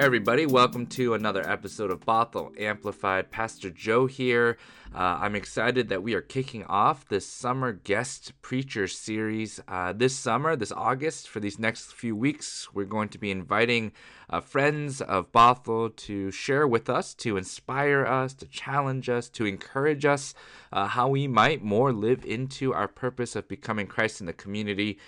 Hey everybody, welcome to another episode of Bothell Amplified. Pastor Joe here. I'm excited that we are kicking off this summer guest preacher series. This August, for these next few weeks, we're going to be inviting friends of Bothell to share with us, to inspire us, to challenge us, to encourage us how we might more live into our purpose of becoming Christ in the community.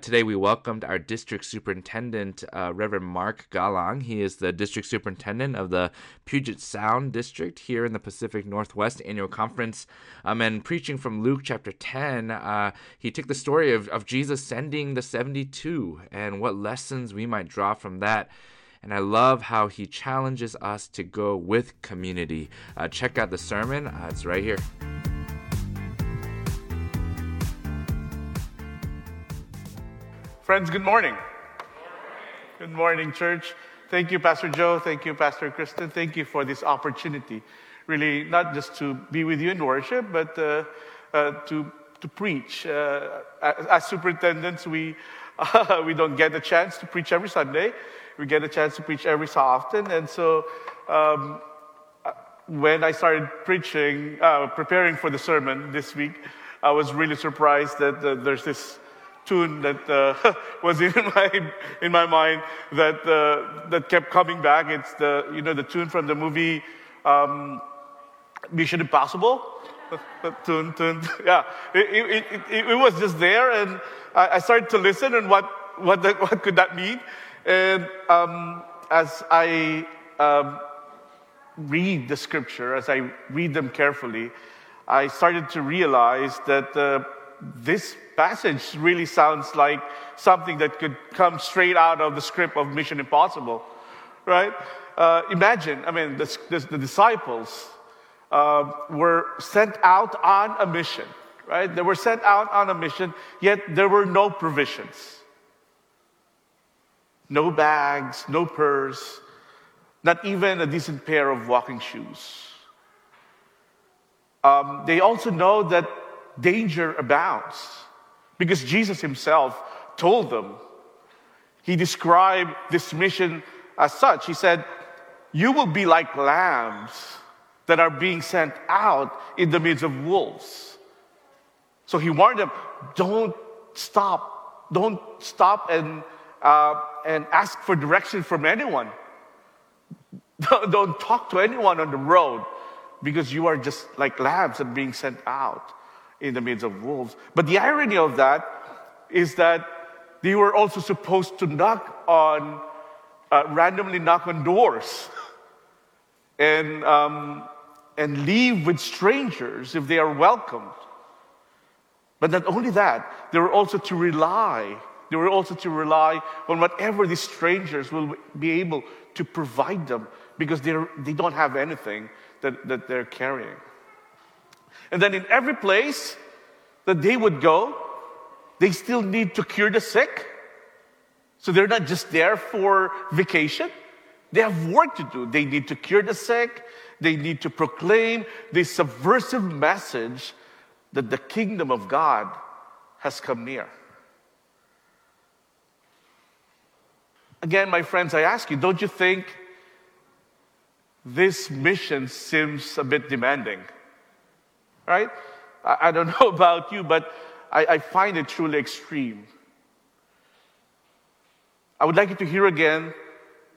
Today we welcomed our district superintendent, Reverend Mark Galang. He is the district superintendent of the Puget Sound District here in the Pacific Northwest Annual Conference. And preaching from Luke chapter 10, he took the story of Jesus sending the 72 and what lessons we might draw from that. And I love how he challenges us to go with community. Check out the sermon. It's right here. Friends, good morning. Good morning, church. Thank you, Pastor Joe. Thank you, Pastor Kristen. Thank you for this opportunity, really, not just to be with you in worship, but to preach. As superintendents, we don't get a chance to preach every Sunday. We get a chance to preach every so often. And so when I started preaching, preparing for the sermon this week, I was really surprised that there's this tune that was in my mind that kept coming back. It's the tune from the movie Mission Impossible. tune. Yeah, it was just there, and I started to listen and what could that mean? And as I read the scripture, as I read them carefully, I started to realize that this passage really sounds like something that could come straight out of the script of Mission Impossible, right? Imagine, the disciples were sent out on a mission, right? They were sent out on a mission, yet there were no provisions. No bags, no purse, not even a decent pair of walking shoes. They also know that danger abounds, because Jesus himself told them. He described this mission as such. He said, "You will be like lambs that are being sent out in the midst of wolves." So he warned them, don't stop and ask for direction from anyone. Don't talk to anyone on the road, because you are just like lambs that are being sent out in the midst of wolves. But the irony of that is that they were also supposed to randomly knock on doors and leave with strangers if they are welcomed. But not only that, they were also to rely on whatever these strangers will be able to provide them, because they don't have anything that they're carrying. And then in every place that they would go, they still need to cure the sick. So they're not just there for vacation. They have work to do. They need to cure the sick. They need to proclaim this subversive message that the kingdom of God has come near. Again, my friends, I ask you, don't you think this mission seems a bit demanding? Right? I don't know about you, but I find it truly extreme. I would like you to hear again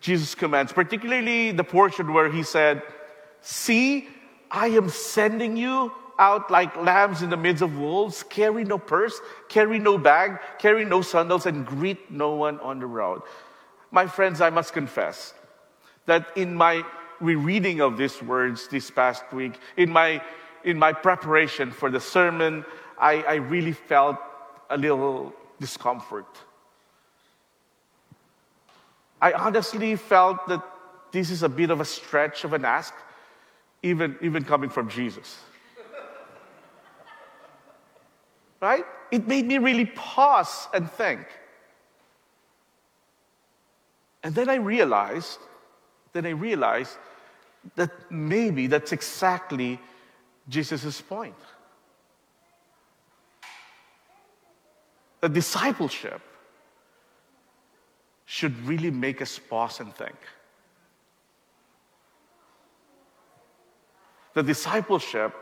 Jesus' commands, particularly the portion where he said, "See, I am sending you out like lambs in the midst of wolves. Carry no purse, carry no bag, carry no sandals, and greet no one on the road." My friends, I must confess that in my rereading of these words this past week, in my preparation for the sermon, I really felt a little discomfort. I honestly felt that this is a bit of a stretch of an ask, even coming from Jesus. Right? It made me really pause and think. And then I realized that maybe that's exactly Jesus' point. That discipleship should really make us pause and think. The discipleship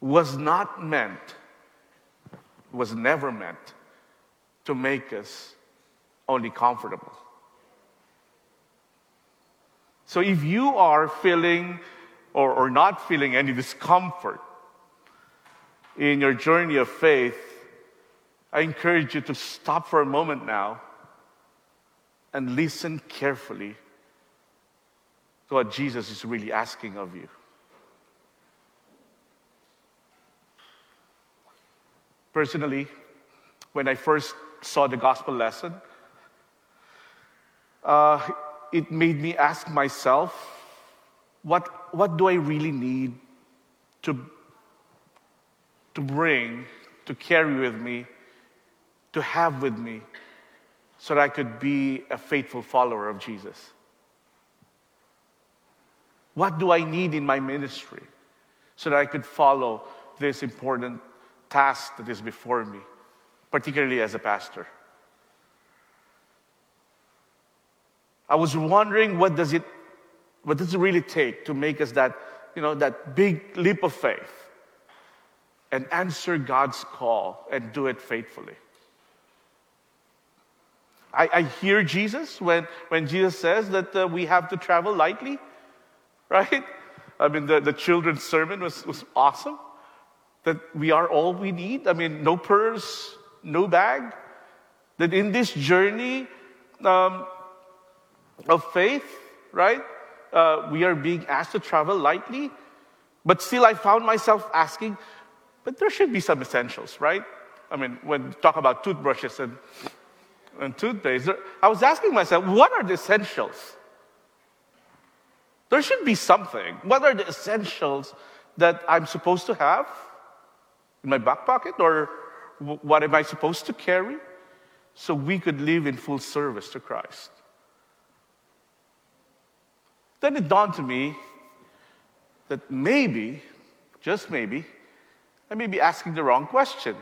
was never meant to make us only comfortable. So if you are feeling or not feeling any discomfort in your journey of faith, I encourage you to stop for a moment now and listen carefully to what Jesus is really asking of you. Personally, when I first saw the gospel lesson, it made me ask myself, what do I really need to bring, to carry with me, to have with me, so that I could be a faithful follower of Jesus? What do I need in my ministry so that I could follow this important task that is before me, particularly as a pastor? I was wondering, what does it really take to make us that big leap of faith and answer God's call and do it faithfully? I hear Jesus when Jesus says that we have to travel lightly, right? I mean, the children's sermon was awesome. That we are all we need. I mean, no purse, no bag. That in this journey of faith, right, we are being asked to travel lightly. But still, I found myself asking, but there should be some essentials, right? I mean, when we talk about toothbrushes and toothpaste, I was asking myself, what are the essentials? There should be something. What are the essentials that I'm supposed to have in my back pocket, or what am I supposed to carry so we could live in full service to Christ? Then it dawned to me that maybe, just maybe, I may be asking the wrong question.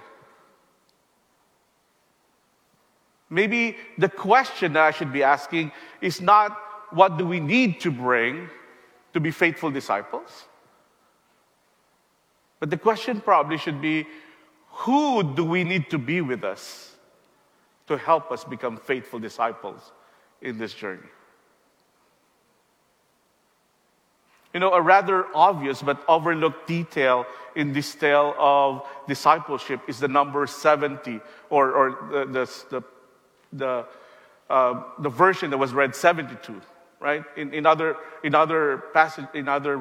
Maybe the question that I should be asking is not what do we need to bring to be faithful disciples? But the question probably should be, who do we need to be with us to help us become faithful disciples in this journey? You know, a rather obvious but overlooked detail in this tale of discipleship is the number 70, or the version that was read 72, right? In other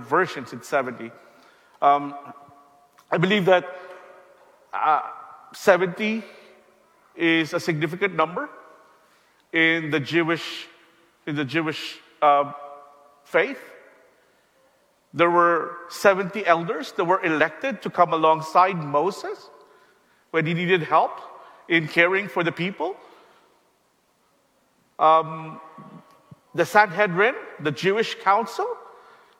versions, it's 70. I believe that 70 is a significant number in the Jewish faith. There were 70 elders that were elected to come alongside Moses when he needed help in caring for the people. The Sanhedrin, the Jewish council,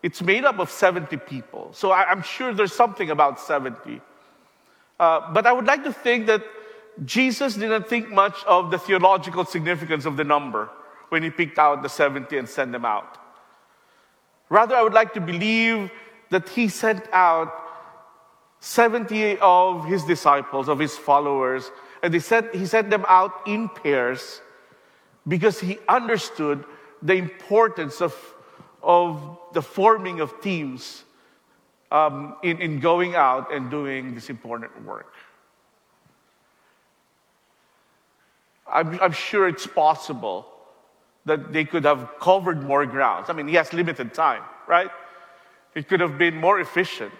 it's made up of 70 people. So I'm sure there's something about 70. But I would like to think that Jesus didn't think much of the theological significance of the number when he picked out the 70 and sent them out. Rather, I would like to believe that he sent out 70 of his disciples, of his followers, and he sent them out in pairs because he understood the importance of the forming of teams in going out and doing this important work. I'm sure it's possible that they could have covered more grounds. I mean, he has limited time, right? It could have been more efficient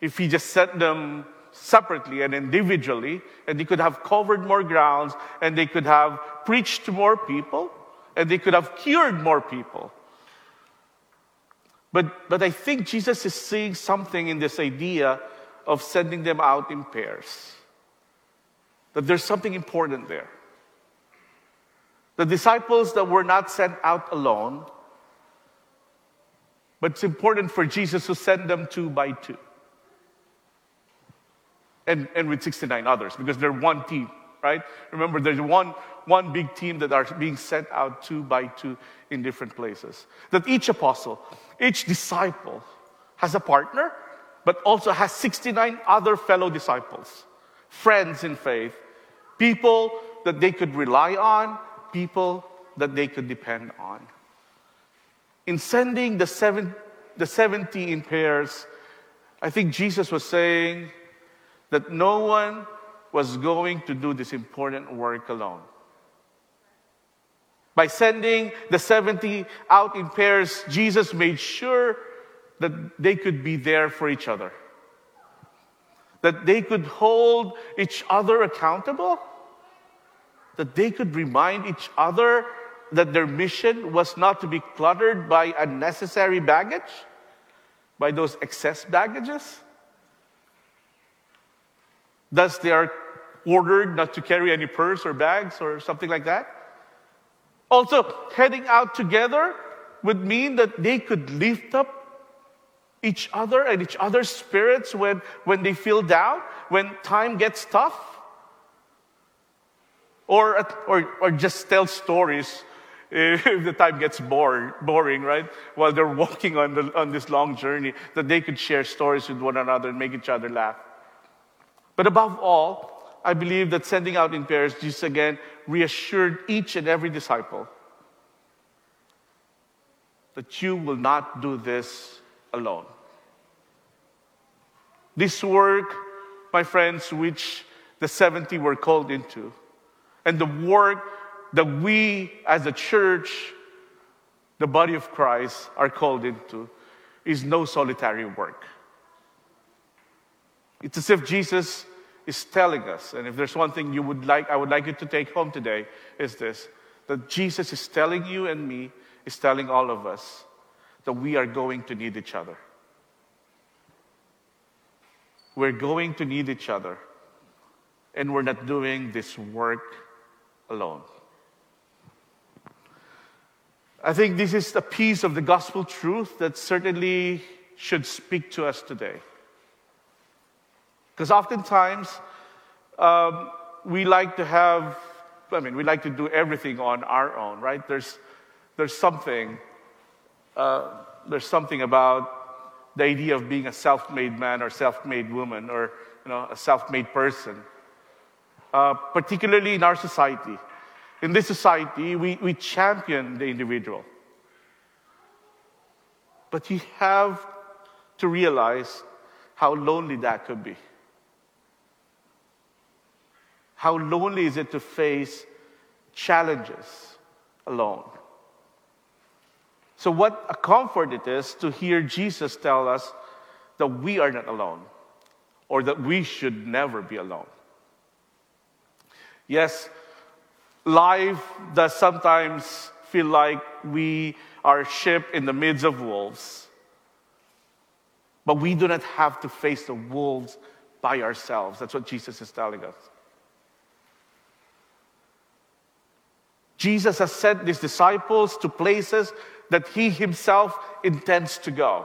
if he just sent them separately and individually, and they could have covered more grounds, and they could have preached to more people, and they could have cured more people. But I think Jesus is seeing something in this idea of sending them out in pairs. That there's something important there. The disciples that were not sent out alone, but it's important for Jesus to send them two by two. And with 69 others, because they're one team, right? Remember, there's one big team that are being sent out two by two in different places. That each apostle, each disciple as a partner, but also has 69 other fellow disciples, friends in faith, people that they could rely on, people that they could depend on. In sending the 70 in pairs, I think Jesus was saying that no one was going to do this important work alone. By sending the 70 out in pairs, Jesus made sure that they could be there for each other, that they could hold each other accountable, that they could remind each other that their mission was not to be cluttered by unnecessary baggage, by those excess baggages. Thus, they are ordered not to carry any purse or bags or something like that. Also, heading out together would mean that they could lift up each other and each other's spirits when they feel down, when time gets tough, or just tell stories if the time gets boring, right? While they're walking on this long journey, that they could share stories with one another and make each other laugh. But above all, I believe that sending out in pairs, Jesus again reassured each and every disciple that you will not do this alone. This work, my friends, which the 70 were called into, and the work that we as a church, the body of Christ, are called into, is no solitary work. It's as if Jesus is telling us, and if there's one thing I would like you to take home today, is this, that Jesus is telling you and me, is telling all of us, that we are going to need each other. We're going to need each other, and we're not doing this work alone. I think this is a piece of the gospel truth that certainly should speak to us today. Because oftentimes, we like to do everything on our own, right? There's something about the idea of being a self-made man or self-made woman or, a self-made person. Particularly in our society. In this society, we champion the individual. But you have to realize how lonely that could be. How lonely is it to face challenges alone? So what a comfort it is to hear Jesus tell us that we are not alone, or that we should never be alone. Yes, life does sometimes feel like we are a ship in the midst of wolves, but we do not have to face the wolves by ourselves. That's what Jesus is telling us. Jesus has sent his disciples to places that he himself intends to go.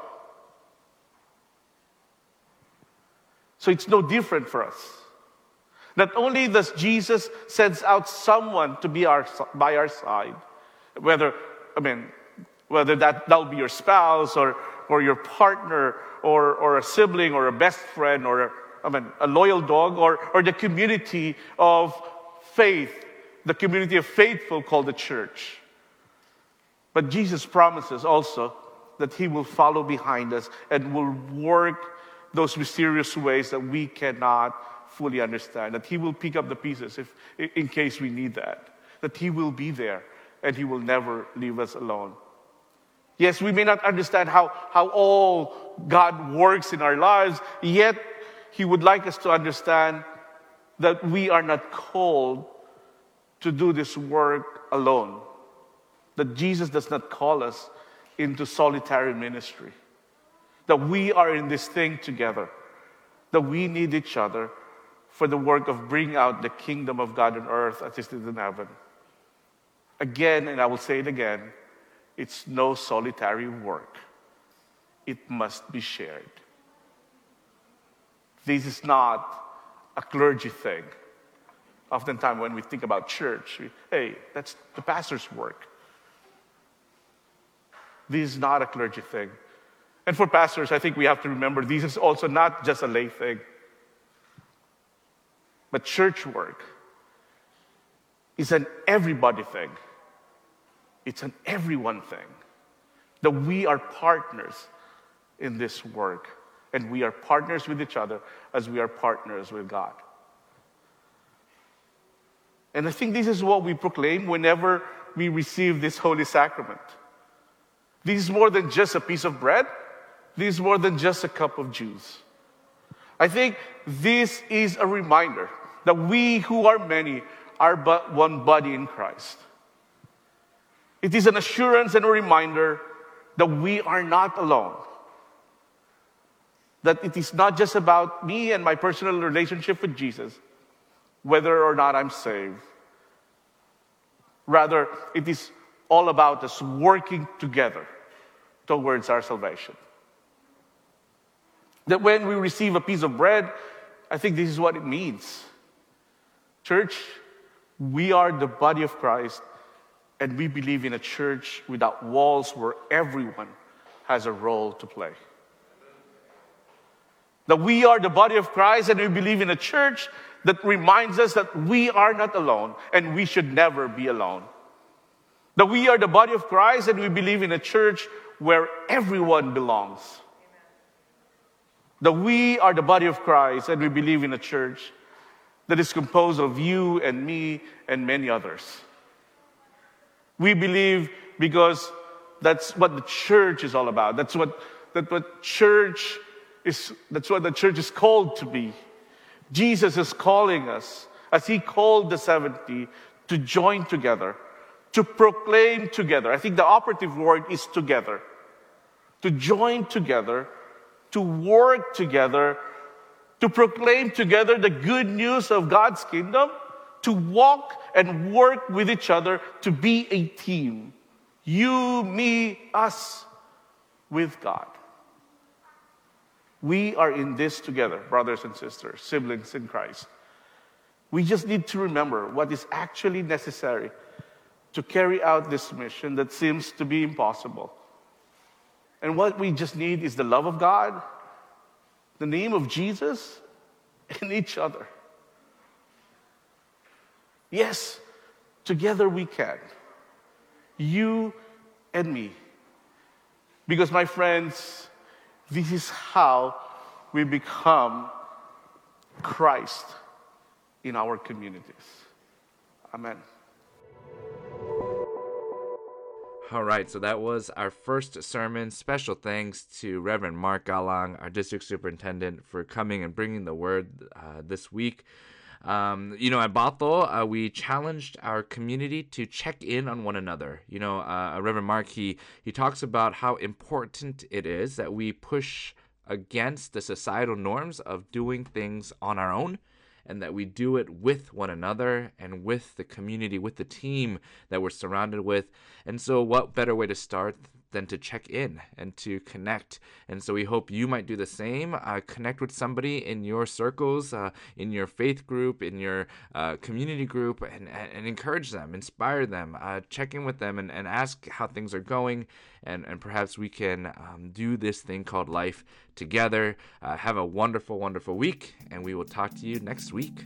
So it's no different for us. Not only does Jesus send out someone to be by our side, whether that'll be your spouse or your partner or a sibling or a best friend or a loyal dog or the community of faith, the community of faithful called the church. But Jesus promises also that he will follow behind us and will work those mysterious ways that we cannot fully understand, that he will pick up the pieces in case we need that he will be there and he will never leave us alone. Yes, we may not understand how all God works in our lives, yet he would like us to understand that we are not called to do this work alone. That Jesus does not call us into solitary ministry. That we are in this thing together. That we need each other for the work of bringing out the kingdom of God on earth as it is in heaven. Again, and I will say it again, it's no solitary work. It must be shared. This is not a clergy thing. Oftentimes when we think about church, that's the pastor's work. This is not a clergy thing. And for pastors, I think we have to remember this is also not just a lay thing. But church work is an everybody thing. It's an everyone thing. That we are partners in this work. And we are partners with each other as we are partners with God. And I think this is what we proclaim whenever we receive this holy sacrament. This is more than just a piece of bread. This is more than just a cup of juice. I think this is a reminder that we who are many are but one body in Christ. It is an assurance and a reminder that we are not alone. That it is not just about me and my personal relationship with Jesus, whether or not I'm saved. Rather, it is all about us working together towards our salvation. That when we receive a piece of bread, I think this is what it means. Church, we are the body of Christ, and we believe in a church without walls where everyone has a role to play. That we are the body of Christ, and we believe in a church that reminds us that we are not alone, and we should never be alone. That we are the body of Christ, and we believe in a church where everyone belongs. Amen. That we are the body of Christ, and we believe in a church that is composed of you and me and many others. We believe because that's what the church is all about. That's what the church is called to be. Jesus is calling us, as he called the 70, to join together, to proclaim together. I think the operative word is together. To join together, to work together, to proclaim together the good news of God's kingdom, to walk and work with each other, to be a team. You, me, us, with God. We are in this together, brothers and sisters, siblings in Christ. We just need to remember what is actually necessary to carry out this mission that seems to be impossible. And what we just need is the love of God, the name of Jesus, and each other. Yes, together we can. You and me. Because, my friends, this is how we become Christ in our communities. Amen. All right, so that was our first sermon. Special thanks to Reverend Mark Galang, our district superintendent, for coming and bringing the word this week. At Bothell, we challenged our community to check in on one another. Reverend Mark, he talks about how important it is that we push against the societal norms of doing things on our own, and that we do it with one another and with the community, with the team that we're surrounded with. And so what better way to start than to check in and to connect. And so we hope you might do the same. Connect with somebody in your circles, in your faith group, in your community group, and encourage them, inspire them, check in with them and ask how things are going. And perhaps we can do this thing called life together. Have a wonderful, wonderful week, and we will talk to you next week.